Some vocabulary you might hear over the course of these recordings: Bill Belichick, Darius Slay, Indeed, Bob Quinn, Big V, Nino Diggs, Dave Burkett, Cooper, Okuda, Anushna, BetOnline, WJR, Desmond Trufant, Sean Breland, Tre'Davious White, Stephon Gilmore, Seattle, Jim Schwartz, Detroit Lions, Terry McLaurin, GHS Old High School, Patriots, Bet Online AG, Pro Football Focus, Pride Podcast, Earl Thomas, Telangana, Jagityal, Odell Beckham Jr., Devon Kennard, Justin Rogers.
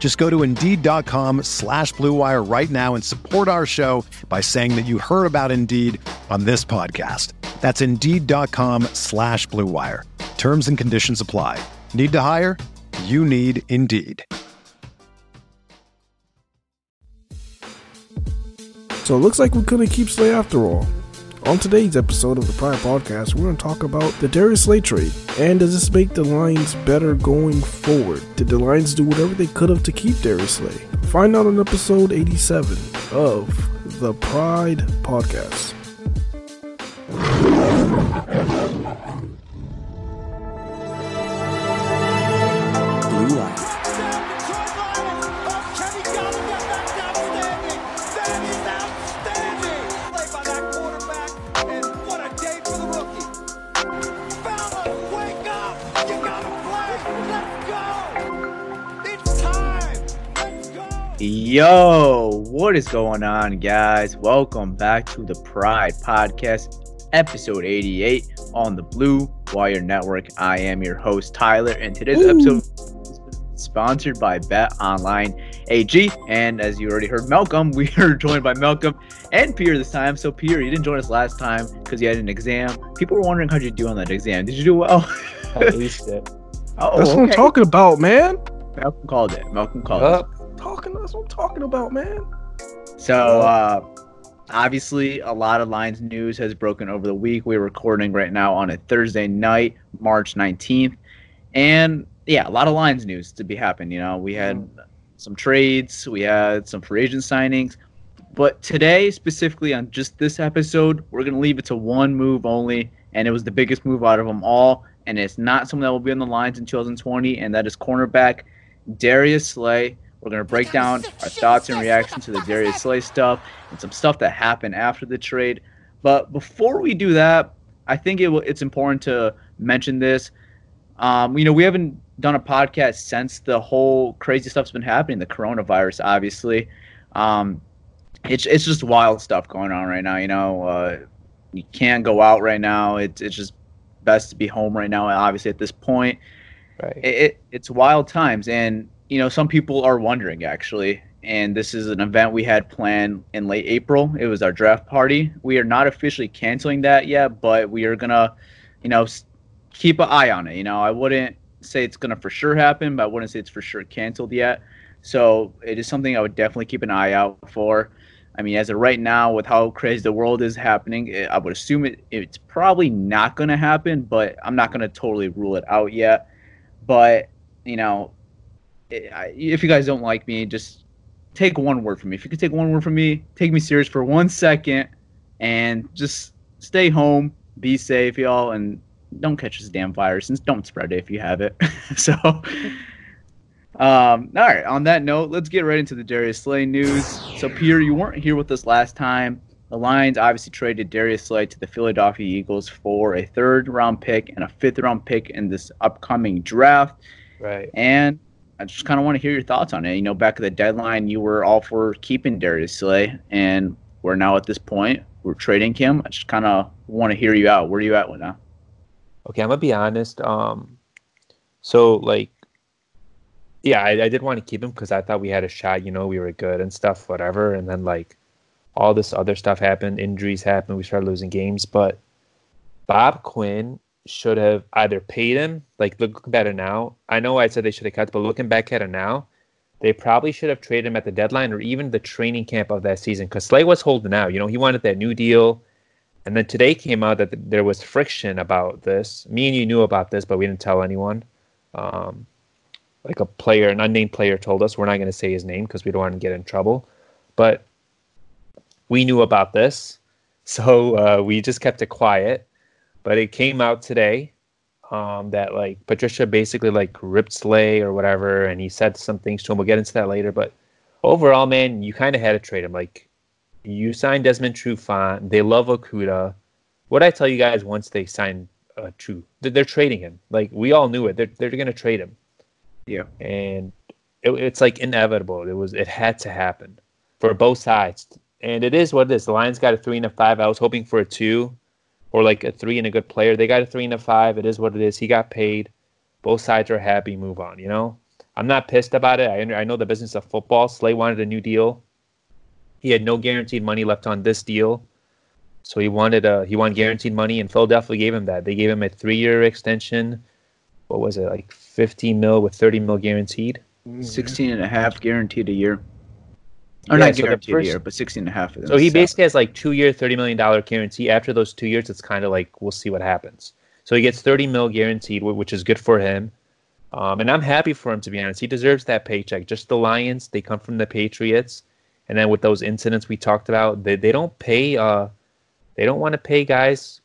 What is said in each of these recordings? Just go to Indeed.com/Blue Wire right now and support our show by saying that you heard about Indeed on this podcast. That's Indeed.com/Blue Wire. Terms and conditions apply. Need to hire? You need Indeed. So it looks like we couldn't keep Slay after all. On today's episode of the Pride Podcast, we're going to talk about the Darius Slay trade. And does this make the Lions better going forward? Did the Lions do whatever they could have to keep Darius Slay? Find out on episode 87 of the Pride Podcast. Blue Wire. Yo, what is going on, guys? Welcome back to the Pride Podcast, episode 88 on the Blue Wire Network. I am your host, Tyler, and today's episode is sponsored by Bet Online AG. And as you already heard, Malcolm, we are joined by Malcolm and Pierre this time. So, Pierre, you didn't join us last time because you had an exam. People were wondering how'd you do on that exam. Did you do well? I aced it. Oh, that's okay. What I'm talking about, man. Malcolm called it. Malcolm called it. That's what I'm talking about, man. So, obviously, a lot of Lions news has broken over the week. We're recording right now on a Thursday night, March 19th. And, yeah, a lot of Lions news to be happening. You know, we had some trades. We had some free agent signings. But today, specifically on just this episode, we're going to leave it to one move only. And it was the biggest move out of them all. And it's not someone that will be on the Lions in 2020. And that is cornerback Darius Slay. We're going to break down our thoughts and reactions to the Darius Slay stuff and some stuff that happened after the trade. But before we do that, I think it's important to mention this. We haven't done a podcast since the whole crazy stuff's been happening, the coronavirus, obviously. It's just wild stuff going on right now. You can't go out right now. It's just best to be home right now, obviously, at this point. Right. It's wild times, and some people are wondering, actually, and this is an event we had planned in late April. It was our draft party. We are not officially canceling that yet, but we are going to, keep an eye on it. I wouldn't say it's going to for sure happen, but I wouldn't say it's for sure canceled yet. So it is something I would definitely keep an eye out for. I mean, as of right now, with how crazy the world is happening, I would assume it's probably not going to happen, but I'm not going to totally rule it out yet. But, if you guys don't like me, just take one word from me. If you could take one word from me, take me serious for 1 second and just stay home, be safe, y'all, and don't catch this damn virus and don't spread it if you have it. So, all right, on that note, let's get right into the Darius Slay news. So, Pierre, you weren't here with us last time. The Lions obviously traded Darius Slay to the Philadelphia Eagles for a third-round pick and a fifth-round pick in this upcoming draft. Right. And I just kind of want to hear your thoughts on it. Back at the deadline, you were all for keeping Darius Slay, and we're now at this point. We're trading him. I just kind of want to hear you out. Where are you at right now? Okay, I'm going to be honest. I did want to keep him because I thought we had a shot. We were good and stuff, whatever. And then, all this other stuff happened. Injuries happened. We started losing games. But Bob Quinn should have either paid him, looking better now. I know I said they should have cut, but looking back at it now, they probably should have traded him at the deadline or even the training camp of that season because Slay was holding out. He wanted that new deal. And then today came out that there was friction about this. Me and you knew about this, but we didn't tell anyone. Like a player, an unnamed player told us. We're not going to say his name because we don't want to get in trouble. But we knew about this, so we just kept it quiet. But it came out today that like Patricia basically like ripped Slay or whatever, and he said some things to him. We'll get into that later. But overall, man, you kind of had to trade him. Like, you signed Desmond Trufant. They love Okuda. What I tell you guys, once they sign they're trading him. Like, we all knew it. They're going to trade him. Yeah, and it's like inevitable. It had to happen for both sides, and it is what it is. The Lions got a 3 and a 5. I was hoping for a 2, or like a 3 and a good player. They got a 3 and a 5. It is what it is. He got paid. Both sides are happy. Move on. You know, I'm not pissed about it. I know the business of football. Slay wanted a new deal. He had no guaranteed money left on this deal, so he wanted guaranteed money, and Philadelphia gave him that. They gave him a 3-year extension. What was it, like $50 million with $30 million guaranteed? 16.5 guaranteed a year. Or yeah, not guaranteed a year, but 16.5 of them. So he basically has like 2-year, $30 million guarantee. After those 2 years, it's kind of like we'll see what happens. So he gets $30 million guaranteed, which is good for him. And I'm happy for him, to be honest. He deserves that paycheck. Just the Lions, they come from the Patriots. And then with those incidents we talked about, they don't pay. They don't want to pay guys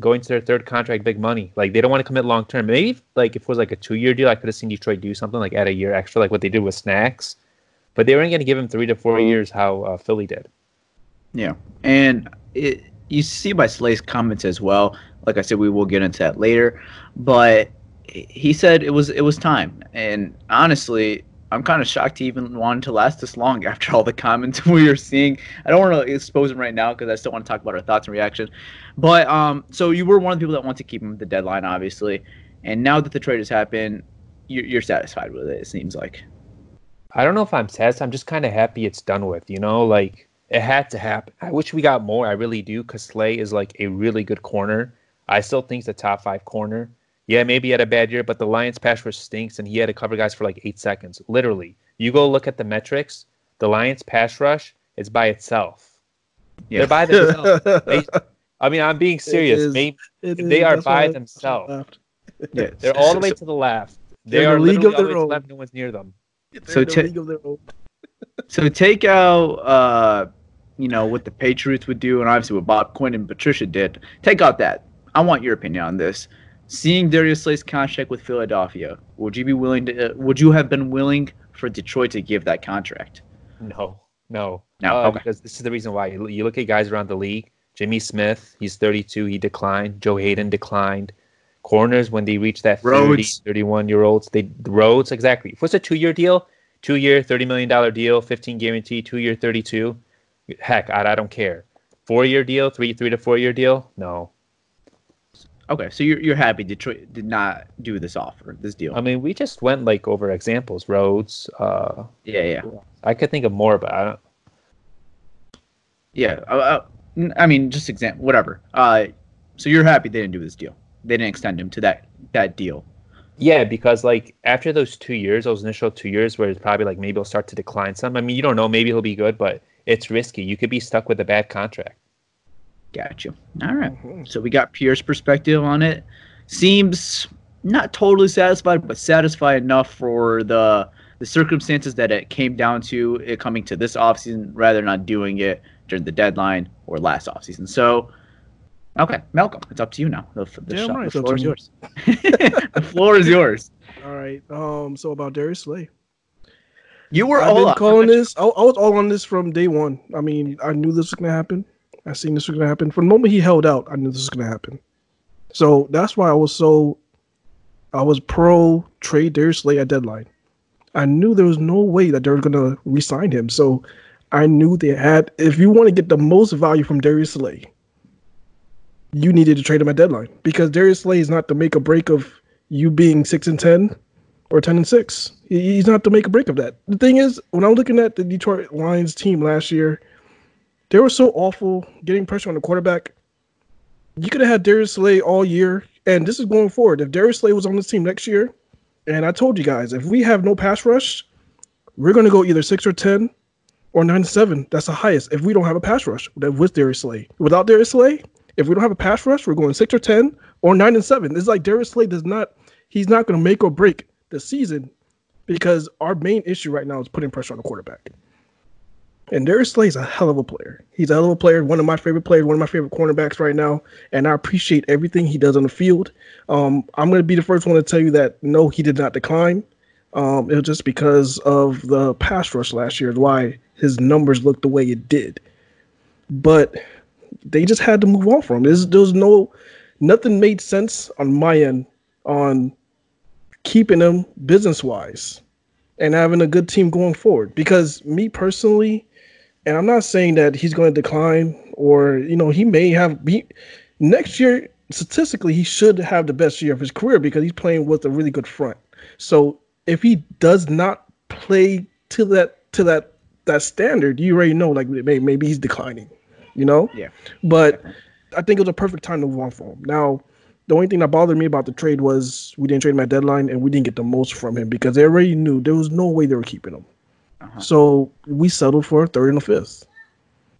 going to their third contract big money. Like, they don't want to commit long term. Maybe like if it was like a 2-year deal, I could have seen Detroit do something like add a year extra, like what they did with Snacks. But they weren't going to give him 3 to 4 years how Philly did. Yeah, and you see by Slay's comments as well. Like I said, we will get into that later. But he said it was time. And honestly, I'm kind of shocked he even wanted to last this long after all the comments we were seeing. I don't want to expose him right now because I still want to talk about our thoughts and reaction. But so you were one of the people that wanted to keep him at the deadline, obviously. And now that the trade has happened, you're satisfied with it, it seems like. I don't know if I'm satisfied. I'm just kind of happy it's done with, you know? Like, it had to happen. I wish we got more. I really do, because Slay is, like, a really good corner. I still think he's a top 5 corner. Yeah, maybe he had a bad year, but the Lions pass rush stinks, and he had to cover guys for like 8 seconds. Literally. You go look at the metrics, the Lions pass rush is by itself. Yeah. They're by themselves. I'm being serious. They are by themselves. Yeah. They're all the way to the left. They are league literally of their own. Left. No one's near them. League of their own. So take out what the Patriots would do, and obviously what Bob Quinn and Patricia did. Take out that. I want your opinion on this. Seeing Darius Slay's contract with Philadelphia, would you have been willing for Detroit to give that contract? No. Okay. Because this is the reason why. You look at guys around the league. Jimmy Smith, he's 32. He declined. Joe Hayden declined. Corners, when they reach that 30, 31-year-olds, Rhodes, exactly. If it's a 2-year deal, 2-year, $30 million deal, 15 guarantee, 2-year, 32. Heck, I don't care. 4-year deal, three to 4-year deal, no. Okay, so you're happy Detroit did not do this offer, this deal. I mean, we just went like over examples, Rhodes. Yeah. I could think of more, but I don't. Yeah, I mean, just example, whatever. So you're happy they didn't do this deal. They didn't extend him to that deal. Yeah, because like after those 2 years, those initial 2 years, where it's probably like maybe he'll start to decline some. I mean, you don't know. Maybe he'll be good, but it's risky. You could be stuck with a bad contract. Got you. All right. So we got Pierre's perspective on it. Seems not totally satisfied, but satisfied enough for the circumstances that it came down to, it coming to this offseason rather than not doing it during the deadline or last offseason. So, okay, Malcolm, it's up to you now. The floor is yours. The floor is yours. All right. So about Darius Slay. You were calling this. I was all on this from day one. I mean, I knew this was going to happen. I seen this was going to happen. From the moment he held out, I knew this was going to happen. So that's why I was pro trade Darius Slay at deadline. I knew there was no way that they were going to re-sign him. So I knew they had, if you want to get the most value from Darius Slay, you needed to trade him at deadline, because Darius Slay is not the make or break of you being 6-10 or 10-6. He's not the make or break of that. The thing is, when I'm looking at the Detroit Lions team last year, they were so awful getting pressure on the quarterback. You could have had Darius Slay all year, and this is going forward. If Darius Slay was on this team next year, and I told you guys, if we have no pass rush, we're going to go either 6 or 10, or 9-7. That's the highest. If we don't have a pass rush, that was Darius Slay. Without Darius Slay, if we don't have a pass rush, we're going 6-10 or 9-7. It's like Darius Slay he's not going to make or break the season because our main issue right now is putting pressure on the quarterback. And Darius Slay is a hell of a player. He's a hell of a player, one of my favorite players, one of my favorite cornerbacks right now, and I appreciate everything he does on the field. I'm going to be the first one to tell you that, no, he did not decline. It was just because of the pass rush last year is why his numbers looked the way it did. But they just had to move on from him. There's nothing made sense on my end on keeping him business-wise and having a good team going forward. Because me personally, and I'm not saying that he's going to decline or, he may have next year, statistically, he should have the best year of his career because he's playing with a really good front. So if he does not play to that standard, you already know, like, maybe he's declining, Yeah. But I think it was a perfect time to move on for him. Now, the only thing that bothered me about the trade was we didn't trade him at deadline and we didn't get the most from him because they already knew there was no way they were keeping him. Uh-huh. So we settled for a third and a fifth.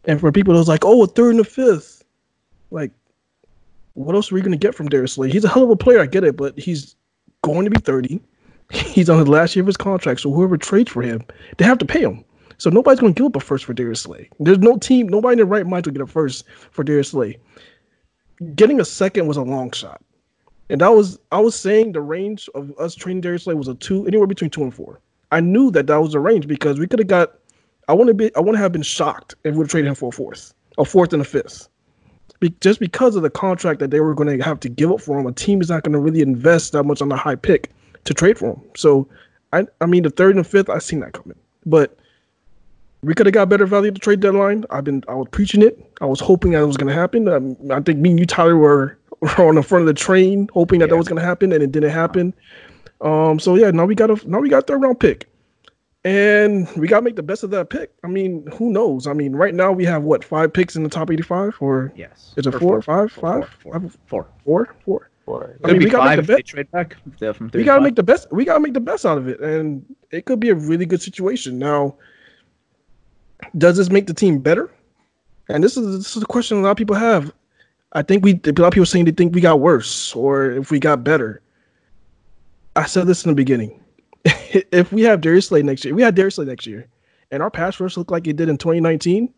And for people that was like, oh, a third and a fifth. Like, what else are we going to get from Darius Slay? He's a hell of a player, I get it, but he's going to be 30. He's on his last year of his contract, so whoever trades for him, they have to pay him. So nobody's going to give up a first for Darius Slay. There's no team, nobody in their right mind will get a first for Darius Slay. Getting a second was a long shot. And I was saying the range of us trading Darius Slay was anywhere between 2 and 4. I knew that was the range because we could have got, I wouldn't have been shocked if we would have traded him for a fourth and a fifth. Just because of the contract that they were going to have to give up for him, a team is not going to really invest that much on the high pick to trade for him. So, I mean, the third and fifth, I seen that coming. But we could have got better value at the trade deadline. I was preaching it. I was hoping that it was going to happen. I think me and you, Tyler, were on the front of the train hoping that was going to happen, and it didn't happen. Now we got a third round pick, and we got to make the best of that pick. I mean, who knows? I mean, right now we have 5 picks in the top 85, or yes, is it four? Or I mean, we gotta make the best. We gotta make the best. We gotta make the best out of it, and it could be a really good situation. Now, does this make the team better? And this is a question a lot of people have. I think a lot of people saying they think we got worse or if we got better. I said this in the beginning. If we had Darius Slay next year, and our pass rush looked like it did in 2019,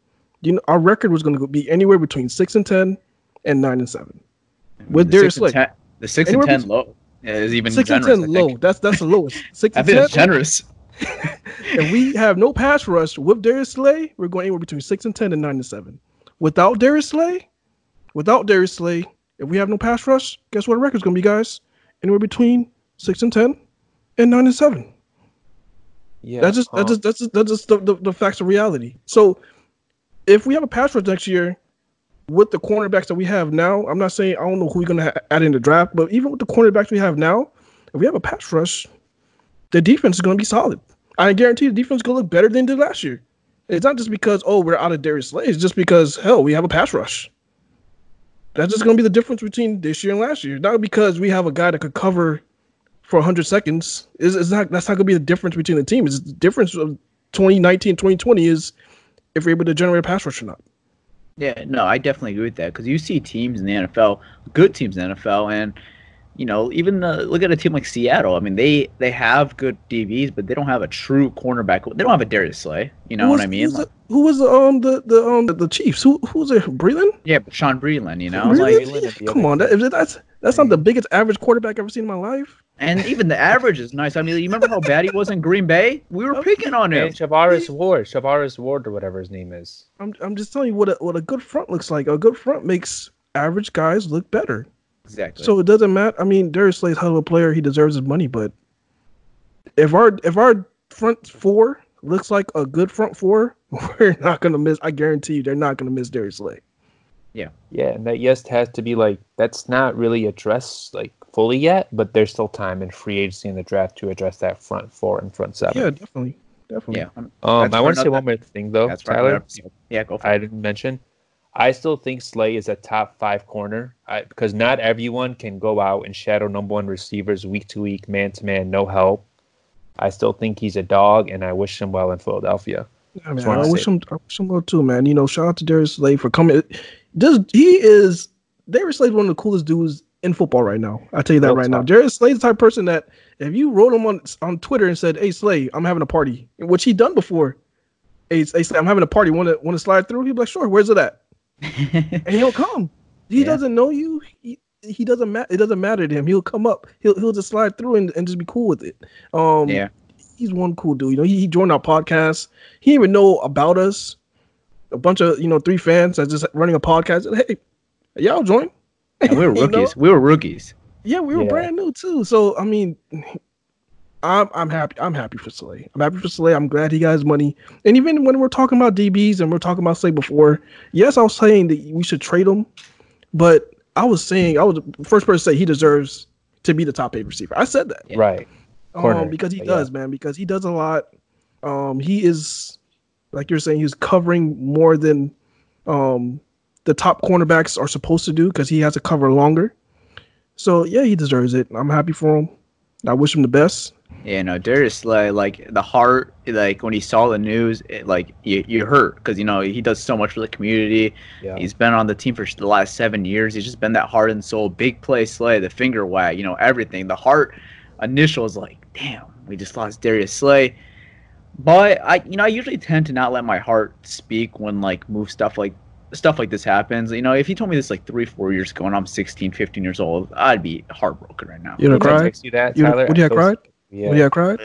our record was going to be anywhere between 6-10 and 9-7. With Darius Slay, the 6-10 low is even 6-10 low. That's the lowest. 6-10. That's generous. And we have no pass rush with Darius Slay. We're going anywhere between 6-10 and 9-7. Without Darius Slay, if we have no pass rush, guess what the record's going to be, guys? Anywhere between 6-10 and 9-7. Yeah, that's just the facts of reality. So, if we have a pass rush next year. With the cornerbacks that we have now, I'm not saying I don't know who we're going to add in the draft, but even with the cornerbacks we have now, if we have a pass rush, the defense is going to be solid. I guarantee the defense is going to look better than it did last year. It's not just because, we're out of Darius Slay. It's just because, we have a pass rush. That's just going to be the difference between this year and last year. Not because we have a guy that could cover for 100 seconds. That's not going to be the difference between the teams. The difference of 2019, 2020 is if we're able to generate a pass rush or not. Yeah, no, I definitely agree with that because you see teams in the NFL, good teams in the NFL, and, even look at a team like Seattle. I mean, they have good DBs, but they don't have a true cornerback. They don't have a Darius Slay. You know what I mean? Who was the Chiefs? Who was it? Breland? Yeah, Sean Breland. Breland? Come on, that's not the biggest average quarterback I've ever seen in my life. And even the average is nice. I mean, you remember how bad he was in Green Bay? We were picking on him. Chavaris Ward or whatever his name is. I'm just telling you what a good front looks like. A good front makes average guys look better. Exactly. So it doesn't matter. I mean, Darius Slay's a hell of a player. He deserves his money. But if our front four looks like a good front four, we're not gonna miss. I guarantee you, they're not gonna miss Darius Slay. Yeah. Yeah, and that has to be that's not really addressed fully yet, but there's still time in free agency in the draft to address that front four and front seven. Yeah, definitely. Yeah. I want to say one more thing though, Tyler. Yeah, go for it. I didn't mention. I still think Slay is a top 5 corner because not everyone can go out and shadow number 1 receivers week to week, man to man, no help. I still think he's a dog, and I wish him well in Philadelphia. I mean, I wish him well too, man. You know, shout out to Darius Slay for coming. Darius Slay is one of the coolest dudes in football right now. I tell you that right now. Darius Slay's the type of person that if you wrote him on Twitter and said, "Hey Slay, I'm having a party," which he done before. Hey Slay, I'm having a party. Want to slide through? He'd be like, "Sure. Where's it at?" And he'll come. He doesn't know you. He doesn't matter. It doesn't matter to him. He'll come up. He'll just slide through and just be cool with it. He's one cool dude. You know, he joined our podcast. He didn't even know about us. A bunch of three fans that's just running a podcast. And, hey, y'all join. Yeah, we were rookies. Yeah, we were brand new too. So I mean, I'm happy. I'm happy for Slay. I'm glad he got his money. And even when we're talking about DBs and we're talking about Slay before, yes, I was saying that we should trade him, but I was the first person to say he deserves to be the top 8 receiver. I said that. Yeah. Right. Because he does, man. Because he does a lot. He is, like you're saying, he's covering more than the top cornerbacks are supposed to do because he has to cover longer. So, yeah, he deserves it. I'm happy for him. I wish him the best. Yeah, no, Darius Slay, the heart, when he saw the news, you hurt because, he does so much for the community. Yeah. He's been on the team for the last 7 years. He's just been that heart and soul. Big play Slay, the finger wag, everything. The heart initial is damn, we just lost Darius Slay. But, I usually tend to not let my heart speak when, move stuff like this happens. If he told me this 3-4 years ago and I'm 16, 15 years old, I'd be heartbroken right now. You'd cry? Would you have cried? Yeah. Would you have cried?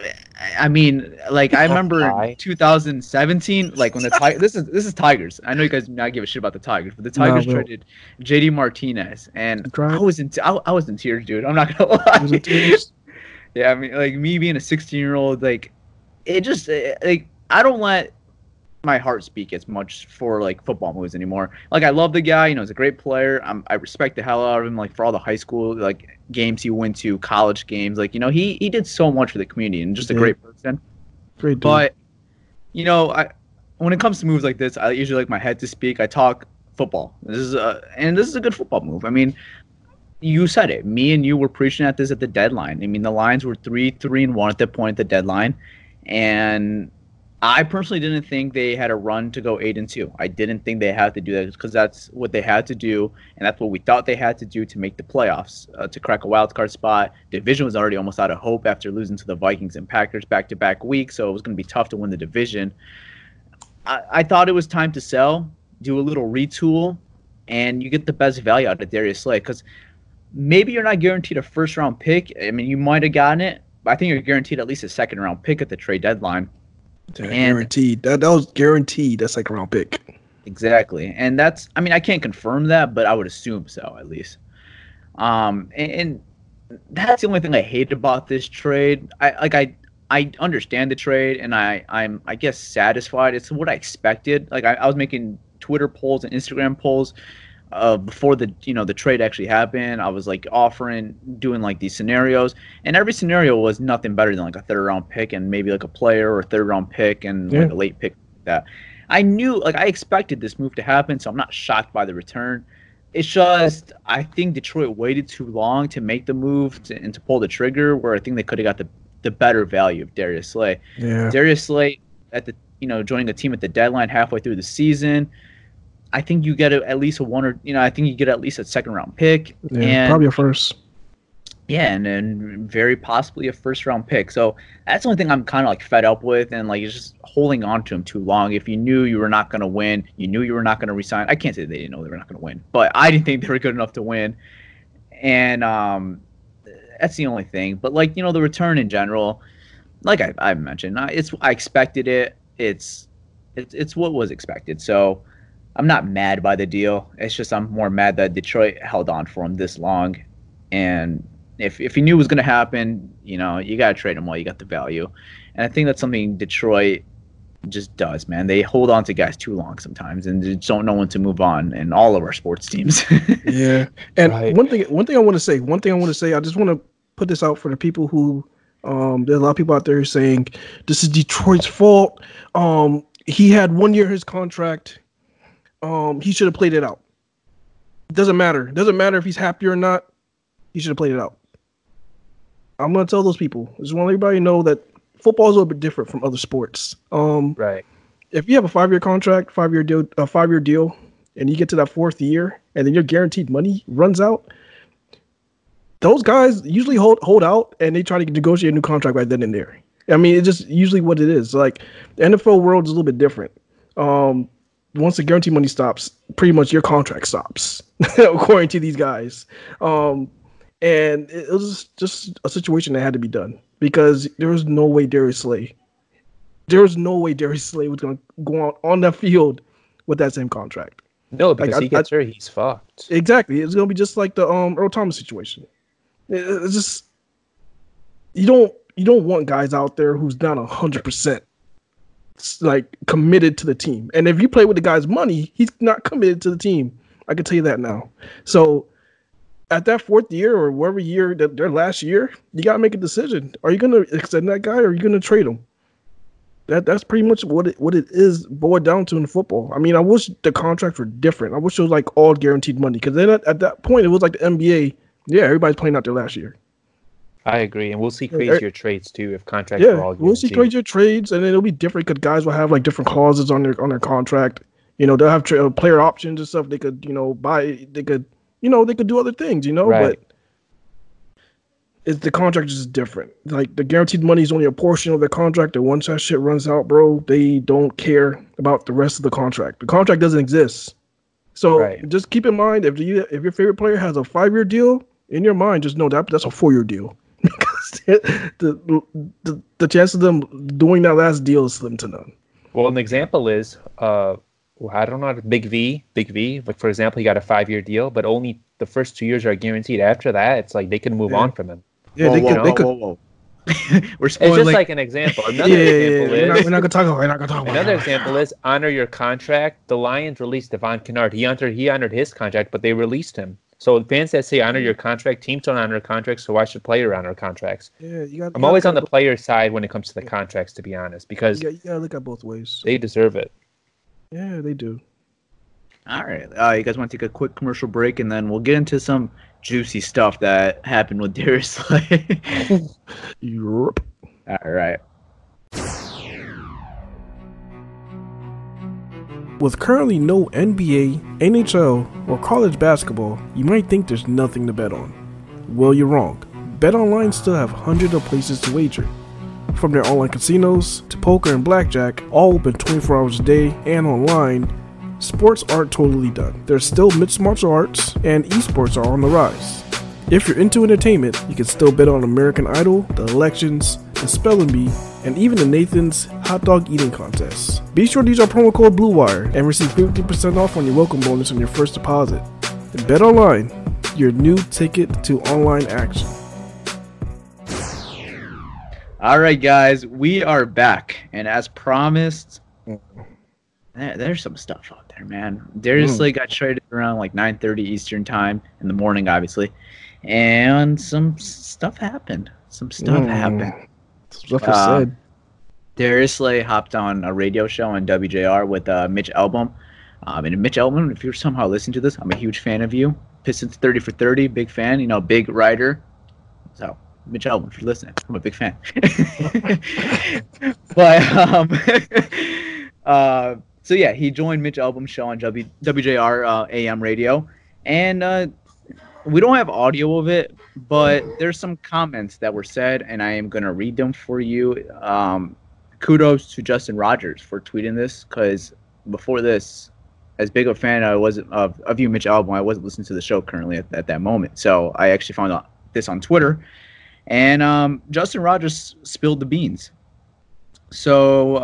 I mean, I remember 2017, when the Tigers... This is Tigers. I know you guys do not give a shit about the Tigers, but the Tigers traded J.D. Martinez, and I was in tears, dude. I'm not gonna lie. Was in tears? Yeah, I mean, me being a 16-year-old, it just... I don't let my heart speak as much for football moves anymore. I love the guy, he's a great player. I respect the hell out of him, for all the high school games he went to, college games. He did so much for the community and just a great person. Great dude. But when it comes to moves like this, I usually my head to speak. I talk football. This is a good football move. I mean, you said it. Me and you were preaching at this at the deadline. I mean, the Lions were 3-1 at that point at the deadline, and I personally didn't think they had a run to go 8-2. I didn't think they had to do that because that's what they had to do, and that's what we thought they had to do to make the playoffs, to crack a wild card spot. Division was already almost out of hope after losing to the Vikings and Packers back-to-back week, so it was going to be tough to win the division. I thought it was time to sell, do a little retool, and you get the best value out of Darius Slay because maybe you're not guaranteed a first-round pick. I mean, you might have gotten it, but I think you're guaranteed at least a second-round pick at the trade deadline. Guaranteed. That was guaranteed. That's like a round pick. Exactly. And that's, I mean, I can't confirm that, but I would assume so at least. And that's the only thing I hate about this trade. I understand the trade, and I'm I guess satisfied. It's what I expected. I was making Twitter polls and Instagram polls before the the trade actually happened. I was doing these scenarios, and every scenario was nothing better than a third round pick and maybe a player or a third round pick and a late pick like that. I knew I expected this move to happen, so I'm not shocked by the return. It's just I think Detroit waited too long to make the move and to pull the trigger, where I think they could have got the better value of Darius Slay. Yeah. Darius Slay at the joining the team at the deadline halfway through the season. I think you get at least a one or I think you get at least a second round pick, and probably a first. Yeah, and very possibly a first round pick. So that's the only thing I'm kind of fed up with, and it's just holding on to him too long. If you knew you were not going to win, you knew you were not going to resign. I can't say they didn't know they were not going to win, but I didn't think they were good enough to win, and that's the only thing. But the return in general, I mentioned, I expected it. It's what was expected. So I'm not mad by the deal. It's just I'm more mad that Detroit held on for him this long. And if he knew it was going to happen, you got to trade him while you got the value. And I think that's something Detroit just does, man. They hold on to guys too long sometimes and just don't know when to move on in all of our sports teams. Yeah. And right. One thing I want to say, I just want to put this out for the people who there's a lot of people out there saying this is Detroit's fault. He had 1 year his contract. He should have played it out. Doesn't matter if he's happy or not. He should have played it out. I'm gonna tell those people. I just want everybody to know that football is a little bit different from other sports. Right. if you have a 5-year contract, five-year deal, and you get to that fourth year, and then your guaranteed money runs out, those guys usually hold out, and they try to negotiate a new contract right then and there. I mean, it's just usually what it is. Like, the NFL world is a little bit different. Once the guarantee money stops, pretty much your contract stops, according to these guys. And it was just a situation that had to be done because there was no way Darius Slay was going to go out on that field with that same contract. No, because like, he gets hurt, he's fucked. Exactly. It's going to be just like the Earl Thomas situation. It's just you don't want guys out there who's not 100%. Like committed to the team, and if you play with the guy's money, he's not committed to the team. I can tell you that now. So, at that fourth year or whatever year, their last year, you gotta make a decision. Are you gonna extend that guy, or are you gonna trade him? That's pretty much what it is boiled down to in football. I mean, I wish the contracts were different. I wish it was like all guaranteed money, because then at that point it was like the NBA. Yeah, everybody's playing out their last year. I agree, and we'll see crazier trades too if contracts are all guaranteed. We'll see crazier trades, and it'll be different because guys will have like different clauses on their contract. You know, they'll have player options and stuff. They could, you know, buy. They could, you know, they could do other things. You know, right. But it's the contract is different. Like the guaranteed money is only a portion of the contract, and once that shit runs out, bro, they don't care about the rest of the contract. The contract doesn't exist, so just keep in mind if your favorite player has a 5-year deal in your mind, just know that's a 4-year deal. Because the chance of them doing that last deal is slim to none. Well, an example is, I don't know, Big V. Like for example, he got a 5-year deal, but only the first 2 years are guaranteed. After that, it's like they can move on from him. Yeah, they could. We're spoiling. It's just like an example. Another example is honor your contract. The Lions released Devon Kennard. He honored his contract, but they released him. So fans that say honor your contract, teams don't honor contracts, so why should players honor contracts? Yeah, I'm always on the player side when it comes to the contracts, to be honest, because you gotta look at both ways. They deserve it. Yeah, they do. All right. You guys want to take a quick commercial break, and then we'll get into some juicy stuff that happened with Darius Slay. Europe. All right. With currently no NBA, NHL, or college basketball, you might think there's nothing to bet on. Well, you're wrong. BetOnline still have hundreds of places to wager. From their online casinos to poker and blackjack, all open 24 hours a day and online, sports aren't totally done. There's still mixed martial arts, and esports are on the rise. If you're into entertainment, you can still bet on American Idol, the elections, the spelling bee, and even the Nathan's hot dog eating contest. Be sure to use our promo code Blue Wire and receive 50% off on your welcome bonus on your first deposit. And Bet Online, your new ticket to online action. All right, guys, we are back, and as promised, there's some stuff out there, man. Darius Slay got traded around like 9:30 Eastern time in the morning, obviously, and some stuff happened. Darius Slay hopped on a radio show on WJR with Mitch Albom. And Mitch Albom, if you're somehow listening to this, I'm a huge fan of you. Pistons 30 for 30, big fan, you know, big writer. So, Mitch Albom, if you're listening, I'm a big fan. But, so yeah, he joined Mitch Albom's show on WJR AM radio. And we don't have audio of it, but there's some comments that were said, and I am going to read them for you. Kudos to Justin Rogers for tweeting this, because before this, as big a fan I was of you, Mitch Albom, I wasn't listening to the show currently at that moment. So I actually found out this on Twitter, and Justin Rogers spilled the beans. So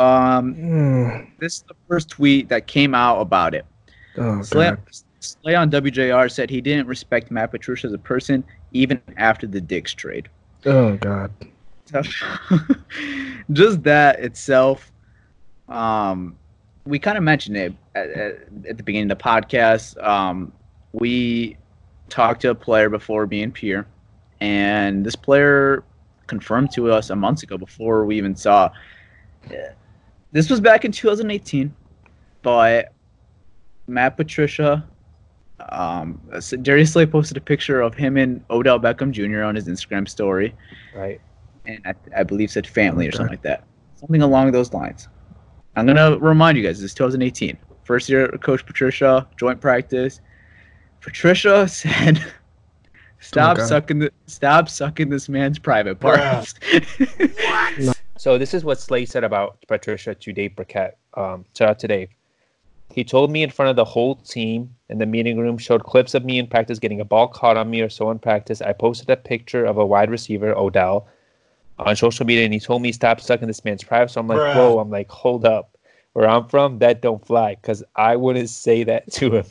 this is the first tweet that came out about it. Oh, Slay on WJR said he didn't respect Matt Patricia as a person even after the Diggs trade. Oh, God. Just that itself. We kind of mentioned it at the beginning of the podcast. We talked to a player before me and Pierre, and this player confirmed to us a month ago before we even saw. This was back in 2018, but Matt Patricia... so Darius Slay posted a picture of him and Odell Beckham Jr. on his Instagram story, right? And I believe said family or something like that, something along those lines. I'm going to remind you guys, this is 2018. First year of Coach Patricia, joint practice. Patricia said, stop sucking this man's private parts. Yeah. So this is what Slay said about Patricia to Dave Burkett. Shout out to Dave. He told me in front of the whole team in the meeting room, showed clips of me in practice getting a ball caught on me or so in practice. I posted a picture of a wide receiver, Odell, on social media, and he told me, stop sucking this man's private. So I'm like, whoa, I'm like, hold up. Where I'm from, that don't fly, because I wouldn't say that to him.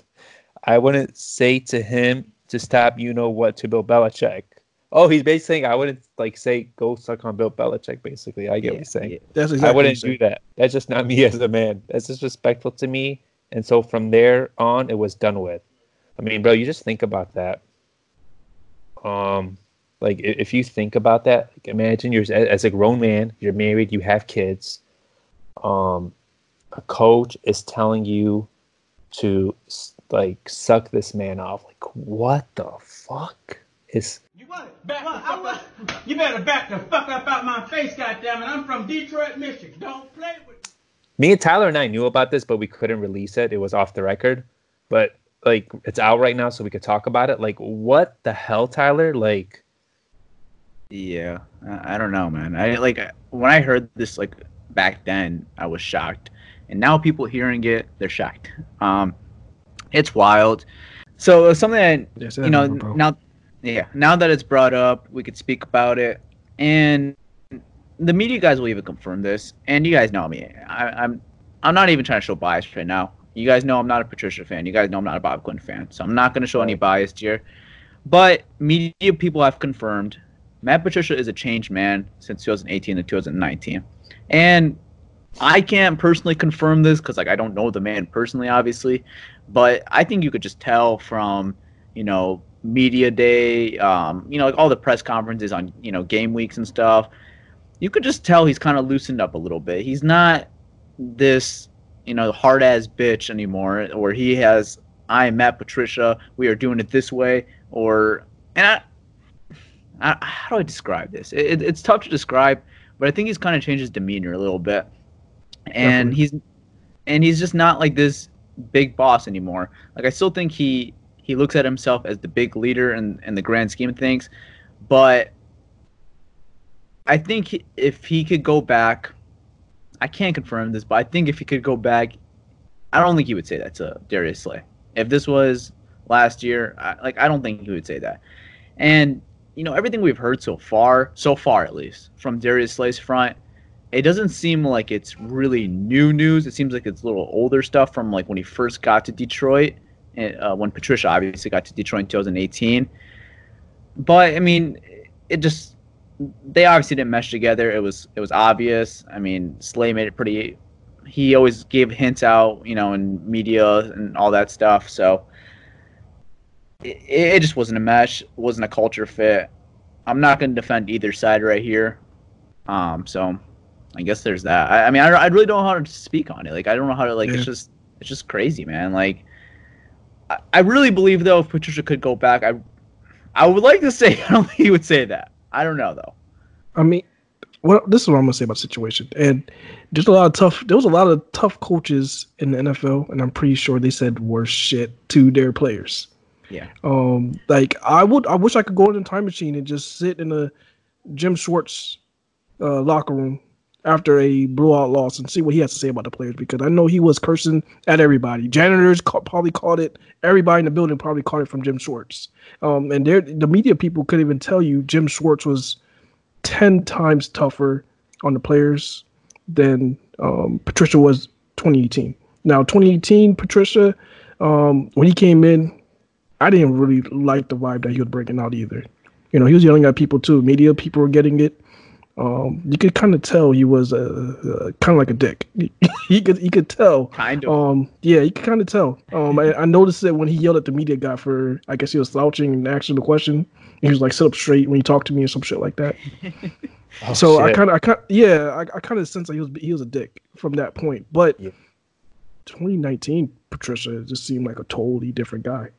I wouldn't say to him to stop you-know-what to Bill Belichick. Oh, he's basically saying I wouldn't, like, say go suck on Bill Belichick, basically. I get what he's saying. Yeah. That's exactly I wouldn't do that. That's just not me as a man. That's disrespectful to me. And so from there on, it was done with. I mean, bro, you just think about that. Like, if you think about that, like, imagine you're as a grown man, you're married, you have kids. A coach is telling you to, like, suck this man off. Like, what the fuck is... You better back the fuck up out my face, goddammit. I'm from Detroit, Michigan. Don't play with me. And Tyler and I knew about this, but we couldn't release it. It was off the record. But, like, it's out right now, so we could talk about it. Like, what the hell, Tyler? Like... Yeah. I don't know, man. When I heard this, like, back then, I was shocked. And now people hearing it, they're shocked. It's wild. So something that, now that it's brought up, we could speak about it. And the media guys will even confirm this. And you guys know me. I'm not even trying to show bias right now. You guys know I'm not a Patricia fan. You guys know I'm not a Bob Quinn fan. So I'm not going to show any bias here. But media people have confirmed Matt Patricia is a changed man since 2018 to 2019. And I can't personally confirm this because, like, I don't know the man personally, obviously. But I think you could just tell from, media day, like all the press conferences on, game weeks and stuff. You could just tell he's kind of loosened up a little bit. He's not this, hard-ass bitch anymore where he has, I am Matt Patricia, we are doing it this way. Or, and I how do I describe this? It's tough to describe, but I think he's kind of changed his demeanor a little bit. And he's just not like this big boss anymore. Like, I still think he looks at himself as the big leader in the grand scheme of things, but I think if he could go back, I can't confirm this, but I think if he could go back, I don't think he would say that to Darius Slay. If this was last year, I don't think he would say that. And everything we've heard so far at least from Darius Slay's front, it doesn't seem like it's really new news. It seems like it's a little older stuff from, like, when he first got to Detroit, and when Patricia obviously got to Detroit in 2018. But I mean, it just, they obviously didn't mesh together. It was obvious. I mean, Slay made it pretty. He always gave hints out, in media and all that stuff. So it just wasn't a mesh. Wasn't a culture fit. I'm not going to defend either side right here. So. I guess there's that. I really don't know how to speak on it. Like, I don't know how to, like, yeah. It's just crazy, man. Like, I really believe, though, if Patricia could go back, I would like to say I don't think he would say that. I don't know, though. I mean, well, this is what I'm going to say about the situation. And there was a lot of tough coaches in the NFL, and I'm pretty sure they said worse shit to their players. Yeah. I wish I could go in a time machine and just sit in a Jim Schwartz locker room after a blowout loss and see what he has to say about the players, because I know he was cursing at everybody. Janitors probably caught it. Everybody in the building probably caught it from Jim Schwartz. And the media people couldn't even tell you Jim Schwartz was 10 times tougher on the players than Patricia was 2018. Now, 2018, Patricia, when he came in, I didn't really like the vibe that he was bringing out either. He was yelling at people too. Media people were getting it. You could kind of tell he was kind of like a dick. He could tell. Kind of. Yeah, you could kind of tell. I noticed that when he yelled at the media guy for, I guess he was slouching and asking the question. He was like, sit up straight when you talk to me or some shit like that. So shit. I kind of sensed that he was a dick from that point. But 2019, Patricia just seemed like a totally different guy.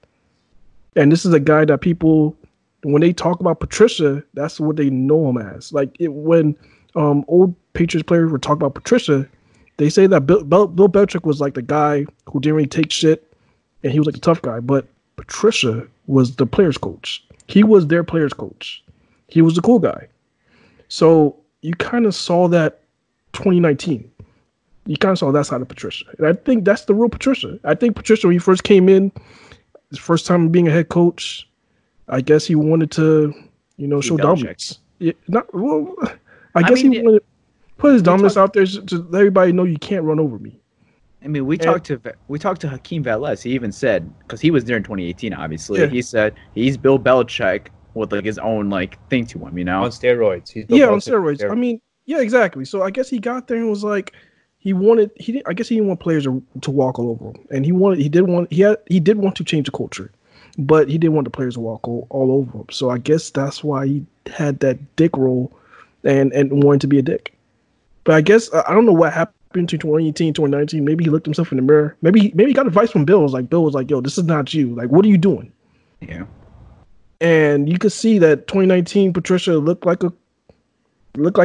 And this is a guy that people, when they talk about Patricia, that's what they know him as. Like, when old Patriots players were talking about Patricia, They say that Bill Belichick was like the guy who didn't really take shit, and he was like the tough guy. But Patricia was the players' coach. He was their players' coach. He was the cool guy. So you kind of saw that 2019. You kind of saw that side of Patricia. And I think that's the real Patricia. I think Patricia, when he first came in, his first time being a head coach, I guess he wanted to, show dominance. Yeah, he wanted to put his dominance out there to let everybody know you can't run over me. I mean, we talked to Hakeem Velez. He even said, because he was there in 2018, obviously. Yeah. He said he's Bill Belichick with his own thing to him, on steroids. He's on steroids. I mean, yeah, exactly. So I guess he got there and was like, he didn't want players to walk all over him, and he did want to change the culture, but he didn't want the players to walk all over him. So I guess that's why he had that dick role, and wanted to be a dick. But I guess I don't know what happened. Into 2018, 2019, maybe he looked himself in the mirror. Maybe he got advice from Bill. Bill was like, "Yo, this is not you. What are you doing?" Yeah. And you could see that 2019 Patricia looked like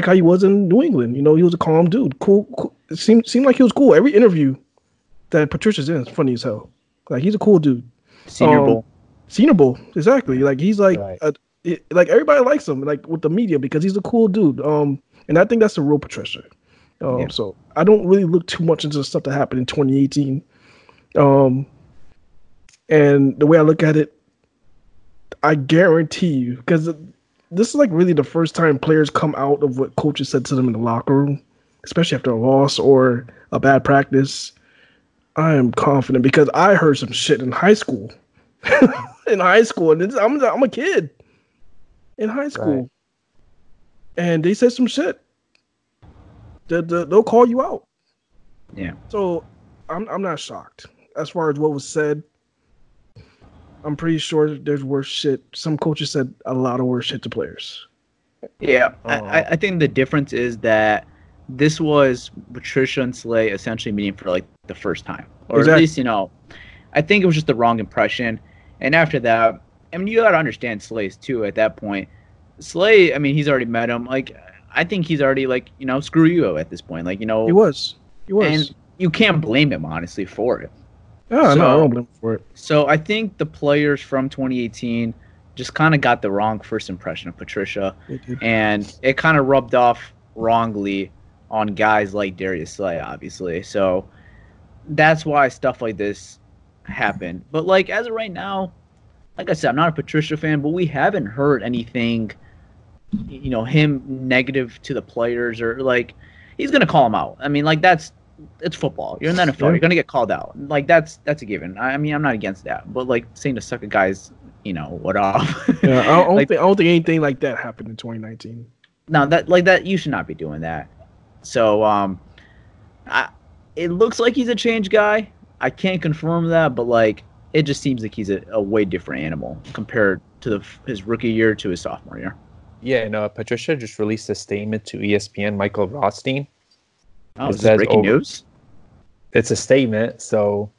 how he was in New England. He was a calm dude, cool. It seemed like he was cool. Every interview that Patricia's in is funny as hell. He's a cool dude. Senior Bowl, exactly. He's right. Everybody likes him. With the media because he's a cool dude. And I think that's the real Patricia. Yeah. So I don't really look too much into the stuff that happened in 2018. And the way I look at it, I guarantee you, because this is really the first time players come out of what coaches said to them in the locker room, especially after a loss or a bad practice. I am confident because I heard some shit in high school. And I'm a kid in high school. Right. And they said some shit. They'll call you out. Yeah. So I'm not shocked as far as what was said. I'm pretty sure there's worse shit. Some coaches said a lot of worse shit to players. Yeah. I think the difference is that this was Patricia and Slay essentially meeting for the first time, or exactly. At least I think it was just the wrong impression. And after that, I mean, you gotta understand Slay's too. At that point, Slay, I mean, he's already met him. I think he's already screw you at this point. He was. And you can't blame him, honestly, for it. Yeah, I don't blame him for it. So I think the players from 2018 just kind of got the wrong first impression of Patricia. And it kind of rubbed off wrongly on guys like Darius Slay, obviously. So that's why stuff like this happened. But, as of right now, like I said, I'm not a Patricia fan, but we haven't heard anything – him negative to the players, or he's gonna call him out. I mean, it's football. You're in the NFL. You're gonna get called out. That's a given. I mean, I'm not against that, but saying to suck a guy's, what off. Yeah, I don't think anything like that happened in 2019. No, that you should not be doing that. So it looks like he's a change guy. I can't confirm that, but it just seems like he's a way different animal compared to his rookie year to his sophomore year. Yeah, Patricia just released a statement to ESPN, Michael Rothstein. Oh, is this breaking news? It's a statement, so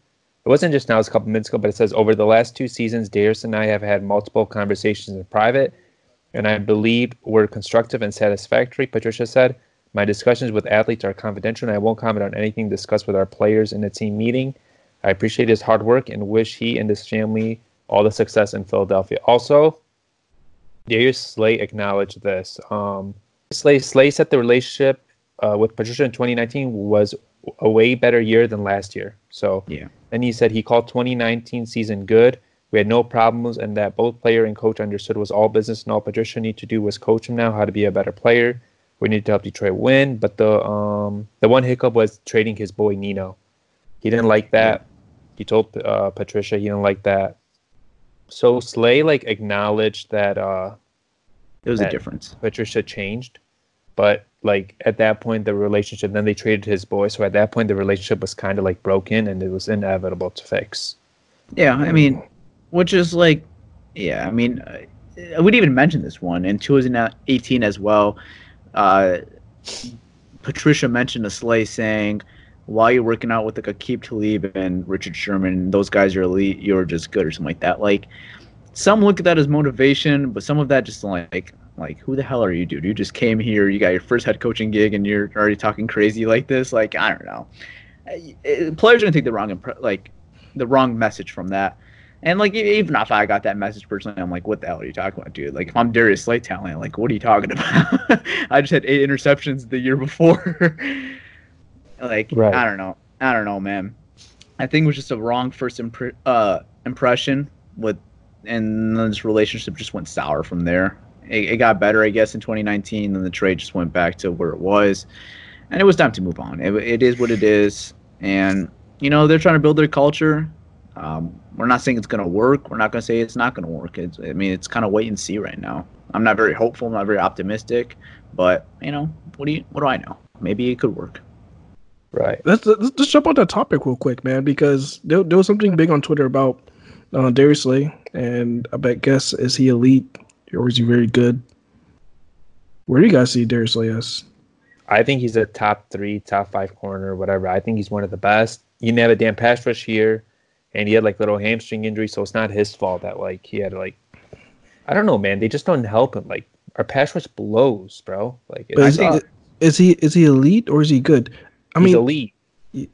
it wasn't just now, it was a couple minutes ago, but it says, over the last two seasons, Darius and I have had multiple conversations in private, and I believe were constructive and satisfactory, Patricia said. My discussions with athletes are confidential, and I won't comment on anything discussed with our players in the team meeting. I appreciate his hard work and wish he and his family all the success in Philadelphia. Also, Darius Slay acknowledged this. Slay said the relationship with Patricia in 2019 was a way better year than last year. So yeah. Then he said he called 2019 season good. We had no problems, and that both player and coach understood was all business, and all Patricia needed to do was coach him now how to be a better player. We needed to help Detroit win, but the one hiccup was trading his boy Nino. He didn't like that. He told Patricia he didn't like that. So Slay acknowledged that it was a difference. Patricia changed, but at that point the relationship. Then they traded his boy, so at that point the relationship was kind of broken, and it was inevitable to fix. Yeah, I mean, which is yeah, I mean, I wouldn't even mention this one in 2018 as well. Patricia mentioned to Slay saying, while you're working out with Aqib Talib and Richard Sherman, those guys are elite, you're just good, or something like that. Some look at that as motivation, but some of that just Like, who the hell are you, dude? You just came here, you got your first head coaching gig, and you're already talking crazy like this. Like, I don't know. Players are gonna take the wrong message from that. And like, even if I got that message personally, I'm like, what the hell are you talking about, dude? Like, if I'm Darius Slay talent, like, what are you talking about? I just had 8 interceptions the year before. Like, right. I don't know, man. I think it was just a wrong first impression with, and then this relationship just went sour from there. It got better, I guess, in 2019, and the trade just went back to where it was. And it was time to move on. It is what it is. And, you know, they're trying to build their culture. We're not saying it's going to work. We're not going to say it's not going to work. It's kind of wait and see right now. I'm not very hopeful. I'm not very optimistic. But, you know, what do I know? Maybe it could work. Right. Let's just jump on that topic real quick, man, because there was something big on Twitter about Darius Slay. And I bet, guess, is he elite or is he very good? Where do you guys see Darius Slay as? I think he's a top 3, top 5 corner, whatever. I think he's one of the best. He didn't have a damn pass rush here, and he had like little hamstring injury, so it's not his fault that like he had like, I don't know, man. They just don't help him. Like, our pass rush blows, bro. Like, is he elite or is he good? He's elite.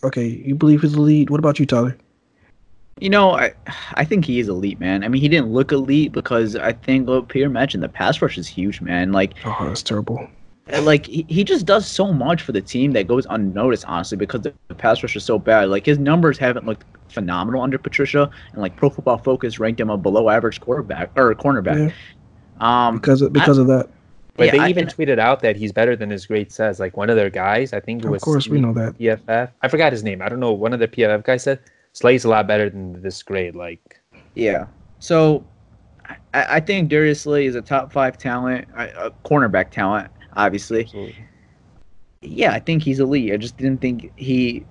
Okay, you believe he's elite. What about you, Tyler? You know, I think he is elite, man. I mean, he didn't look elite because I think Pierre mentioned the pass rush is huge, man. Like, oh, that's terrible. Like, he just does so much for the team that goes unnoticed, honestly, because the pass rush is so bad. Like, his numbers haven't looked phenomenal under Patricia, and like Pro Football Focus ranked him a below average quarterback or cornerback. Yeah. Because of that. But yeah, they even tweeted out that he's better than his grade says. Like, one of their guys, I think it was, of course, we know that PFF. I forgot his name. I don't know. One of the PFF guys said Slay's a lot better than this grade. Like, yeah. So I think Darius Slay is a top 5 talent, a cornerback talent. Obviously. Absolutely. Yeah, I think he's elite. I just didn't think he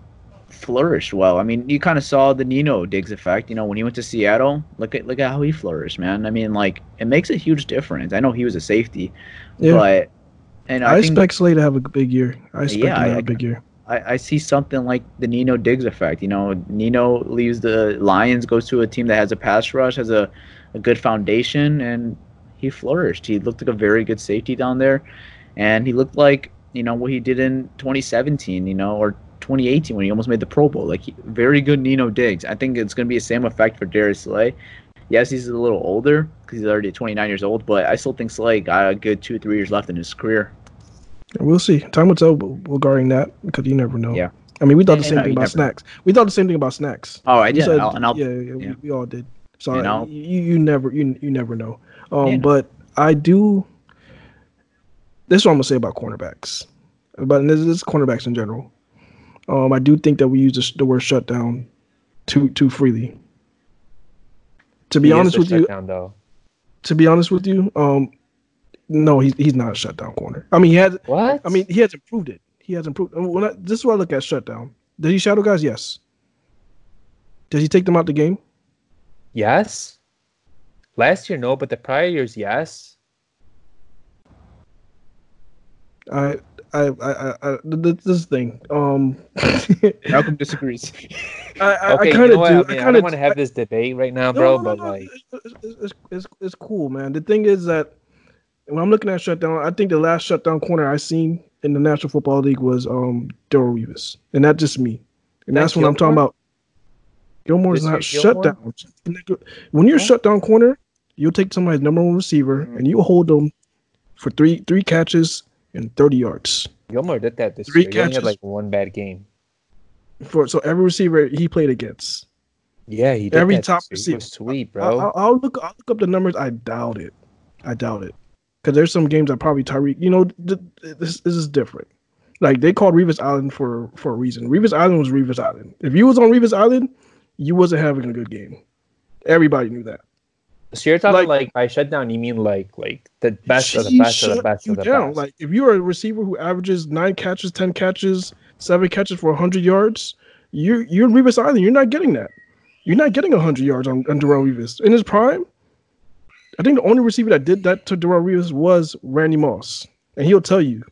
flourished well. I mean, you kind of saw the Nino Diggs effect. You know, when he went to Seattle, look at how he flourished, man. I mean, like, it makes a huge difference. I know he was a safety, yeah. But and I expect Slay to have a big year. I expect him to have a big year. I see something like the Nino Diggs effect. You know, Nino leaves the Lions, goes to a team that has a pass rush, has a good foundation, and he flourished. He looked like a very good safety down there. And he looked like, you know, what he did in 2017, you know, or 2018 when he almost made the Pro Bowl. Like, very good Nino Diggs. I think it's going to be the same effect for Darius Slay. Yes, he's a little older because he's already 29 years old, but I still think Slay got a good 2-3 years left in his career. We'll see. Time will tell regarding that because you never know. Yeah. I mean, we thought the same thing about Snacks. We thought the same thing about Snacks. Oh, I did. We all did. Sorry. You never know. But I do... This is what I'm going to say about cornerbacks. But this is cornerbacks in general. I do think that we use the word shutdown too freely. To be honest with you, no, he's not a shutdown corner. I mean, he has. What? I mean, he has improved it. He has improved. This is where I look at shutdown. Did he shadow guys? Yes. Did he take them out the game? Yes. Last year, no, but the prior years, yes. I this thing. Malcolm disagrees. I kind of do. I don't want to have this debate right now, bro. It's cool, man. The thing is that when I'm looking at shutdown, I think the last shutdown corner I seen in the National Football League was Darrelle Revis, and not just me. And that's what I'm talking about. Gilmore's not shutdown. When you're a shutdown corner, you'll take somebody's number one receiver and you hold them for three catches. And 30 yards. Gilmore did that this year. He only had like one bad game. So every receiver he played against. Yeah, he did. Every top receiver. Sweet, bro. I'll look up the numbers. I doubt it. Because there's some games that probably Tyreek. You know, this is different. Like, they called Revis Island for a reason. Revis Island was Revis Island. If you was on Revis Island, you wasn't having a good game. Everybody knew that. So you're talking like by shutdown, you mean like the best of the best of the best of the best. Like, if you're a receiver who averages 9 catches, 10 catches, 7 catches for 100 yards, you're Revis Island. You're not getting that. You're not getting 100 yards on Darrelle Revis. In his prime, I think the only receiver that did that to Darrelle Revis was Randy Moss. And he'll tell you.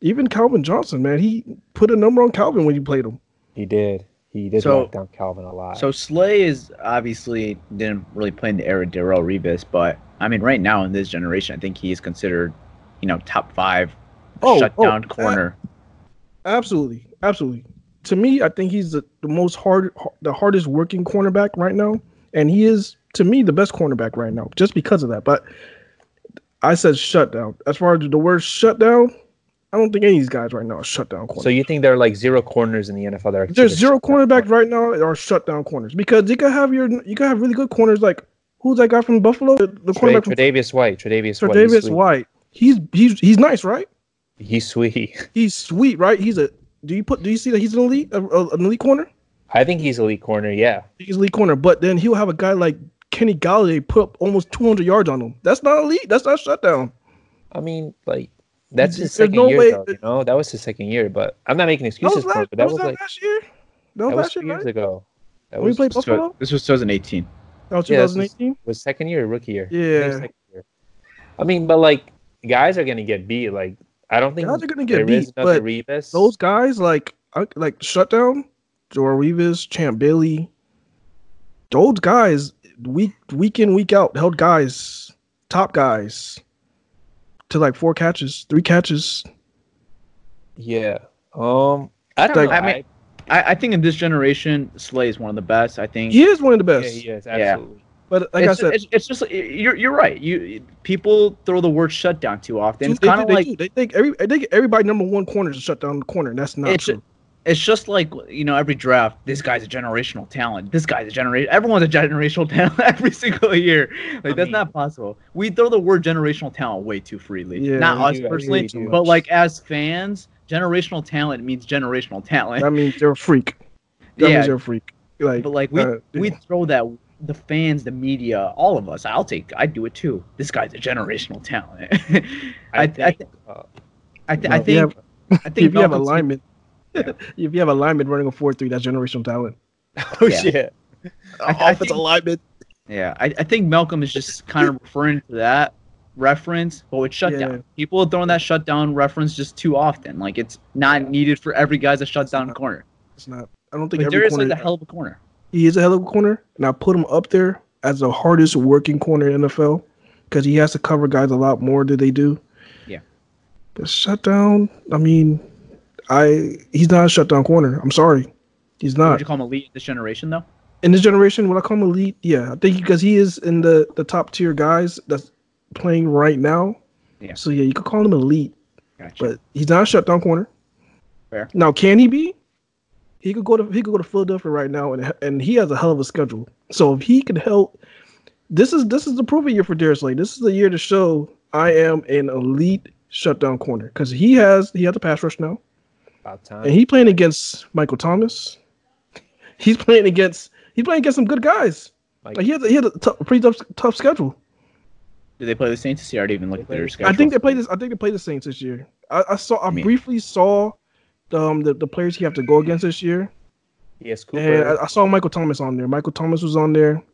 Even Calvin Johnson, man, he put a number on Calvin when he played him. He did. He did knock down Calvin a lot. So Slay is obviously didn't really play in the era of Darrelle Revis, but I mean, right now in this generation, I think he's considered you know, top five shutdown corner. Absolutely. To me, I think he's the hardest working cornerback right now, and he is, to me, the best cornerback right now just because of that. But I said shutdown. As far as the word shutdown, I don't think any of these guys right now are shutdown corners. So you think there are like zero corners in the NFL? There's zero cornerbacks right now that are shutdown corners, because you could have really good corners, like who's that guy from Buffalo? The cornerback from Tre'Davious White. He's nice, right? He's sweet, right? Do you see that he's an elite corner? I think he's elite corner, yeah. He's elite corner, but then he'll have a guy like Kenny Golladay put up almost 200 yards on him. That's not elite. That's not shutdown. I mean, like, that's his second year, though, you know? That was his second year, but I'm not making excuses for it. But that was like last year? That was 2 years ago. When we played Buffalo? This was 2018. That was 2018? Was second year or rookie year? Yeah. I mean, but, like, guys are going to get beat, like, I don't think but Revis. Those guys like shutdown, Darrelle Revis, Champ Bailey, those guys week in week out held guys, top guys, to like 3 catches. Yeah. I don't know. I think in this generation, Slay is one of the best. I think he is one of the best. Yeah, he is, absolutely. Yeah. But like I said, it's just you're right. People throw the word shutdown too often. It's kind of like they think everybody number one corner is a shutdown corner. And that's not true. It's just like, you know, every draft, this guy's a generational talent. Everyone's a generational talent every single year. Like that's not possible. We throw the word generational talent way too freely. Yeah, not us personally, but like as fans, generational talent means generational talent. That means they're a freak. That means they're a freak. Like, but like we throw that. The fans, the media, all of us. I'd do it too. This guy's a generational talent. I think if you have alignment, if you have alignment running a 4-3, that's generational talent. Oh yeah. Shit! Offensive alignment. Yeah, I think Malcolm is just kind of referring to that reference, but with shutdown, people are throwing that shutdown reference just too often. Like it's not needed for every guy's a shutdown corner. It's not. I don't think. But Darius is a hell of a corner. He is a hell of a corner, and I put him up there as the hardest working corner in the NFL because he has to cover guys a lot more than they do. Yeah. The shutdown, I mean, he's not a shutdown corner. I'm sorry. He's not. Would you call him elite in this generation, though? In this generation, would I call him elite? Yeah, I think because he is in the top-tier guys that's playing right now. Yeah. So, yeah, you could call him elite. Gotcha. But he's not a shutdown corner. Fair. Now, can he be? He could go to Philadelphia right now, and he has a hell of a schedule. So if he can help, this is the proving year for Darius Slay. This is the year to show I am an elite shutdown corner because he has a pass rush now. About time. And he's playing against Michael Thomas. He's playing against some good guys. Like he has a pretty tough schedule. Do they play the Saints this year? I didn't even look at their schedule. I think they play the Saints this year. I briefly saw. The players he have to go against this year. Yes, Cooper. And I saw Michael Thomas on there. Michael Thomas was on there.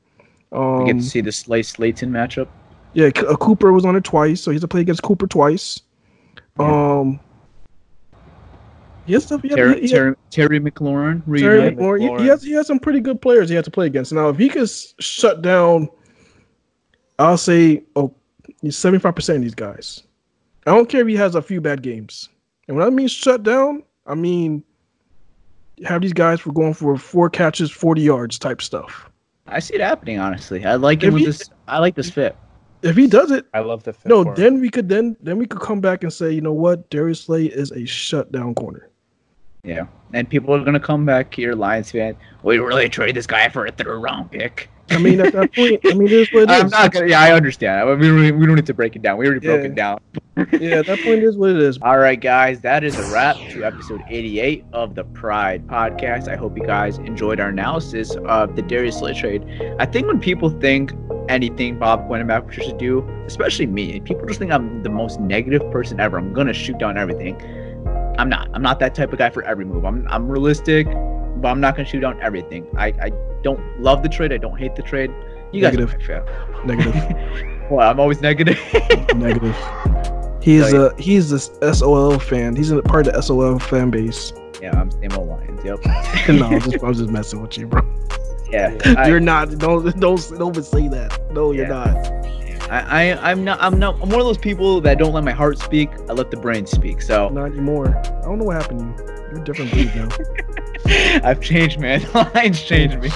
You get to see the Slay-Slayton matchup. Yeah, Cooper was on there twice, so he has to play against Cooper twice. Terry McLaurin. He has some pretty good players he has to play against. Now, if he could shut down, I'll say 75% of these guys. I don't care if he has a few bad games. And when I mean shut down, I mean, have these guys for going for 4 catches, 40 yards type stuff. I see it happening, honestly. I like it with this. I like this fit. If he does it, I love the fit. No, then we could come back and say, you know what, Darius Slay is a shutdown corner. Yeah, and people are gonna come back here, Lions fan. We really trade this guy for a 3rd round pick. I mean, at that point, this is what it is. I'm not gonna. Yeah, I understand. I mean, we don't need to break it down. We already broke it down. Yeah, at that point is what it is. All right, guys, that is a wrap to episode 88 of the Pride Podcast. I hope you guys enjoyed our analysis of the Darius Slay trade. I think when people think anything Bob Quinn and Matt Patricia do, especially me, people just think I'm the most negative person ever. I'm gonna shoot down everything. I'm not. I'm not that type of guy for every move. I'm realistic, but I'm not gonna shoot down everything. I don't love the trade. I don't hate the trade. You guys are fair. Negative. Well, I'm always negative. Negative. He's a SOL fan. He's a part of the SOL fan base. Yeah, I'm same old Lions. Yep. No, I'm just messing with you, bro. Yeah, you're not. Don't say that. No, you're not. I'm one of those people that don't let my heart speak. I let the brain speak. So not anymore. I don't know what happened to you. You're a different breed now. I've changed, man. The line's changed me.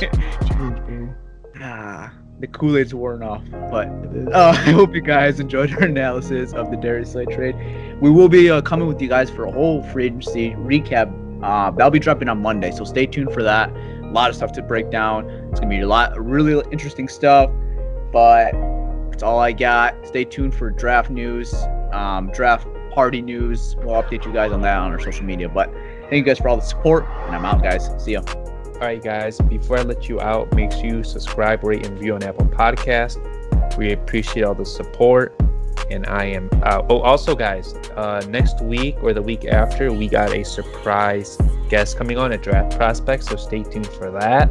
The Kool-Aid's worn off, but I hope you guys enjoyed our analysis of the Darius Slay trade. We will be coming with you guys for a whole free agency recap. That'll be dropping on Monday, so stay tuned for that. A lot of stuff to break down. It's going to be a lot of really interesting stuff, but that's all I got. Stay tuned for draft news, draft party news. We'll update you guys on that on our social media, but thank you guys for all the support, and I'm out, guys. See ya. All right, guys, before I let you out, make sure you subscribe, rate, and review on Apple Podcast. We appreciate all the support, and I am out. Oh, also, guys, next week or the week after, we got a surprise guest coming on, a draft prospect, so stay tuned for that.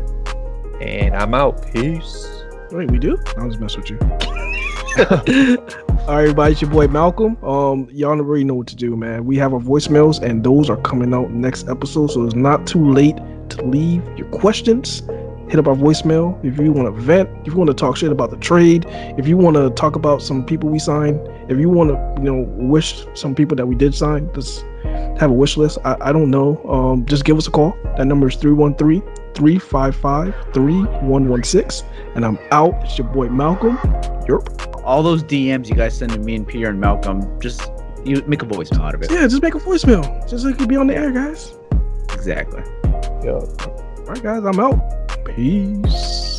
And I'm out. Peace. Wait, we do? I'll just mess with you. All right, everybody, it's your boy Malcolm. Y'all already know what to do, man. We have our voicemails, and those are coming out next episode, so it's not too late to leave your questions. Hit up our voicemail if you want to vent, if you want to talk shit about the trade, if you want to talk about some people we signed, if you want to, you know, wish some people that we did sign. Just have a wish list. I don't know. Just give us a call. That number is 313-355-3116, and I'm out. It's your boy Malcolm. Yep. All those DMs you guys send to me and Pierre and Malcolm, just you make a voicemail out of it. Yeah, just make a voicemail, just so it could be on the air, guys. Exactly. All right, guys, I'm out. Peace.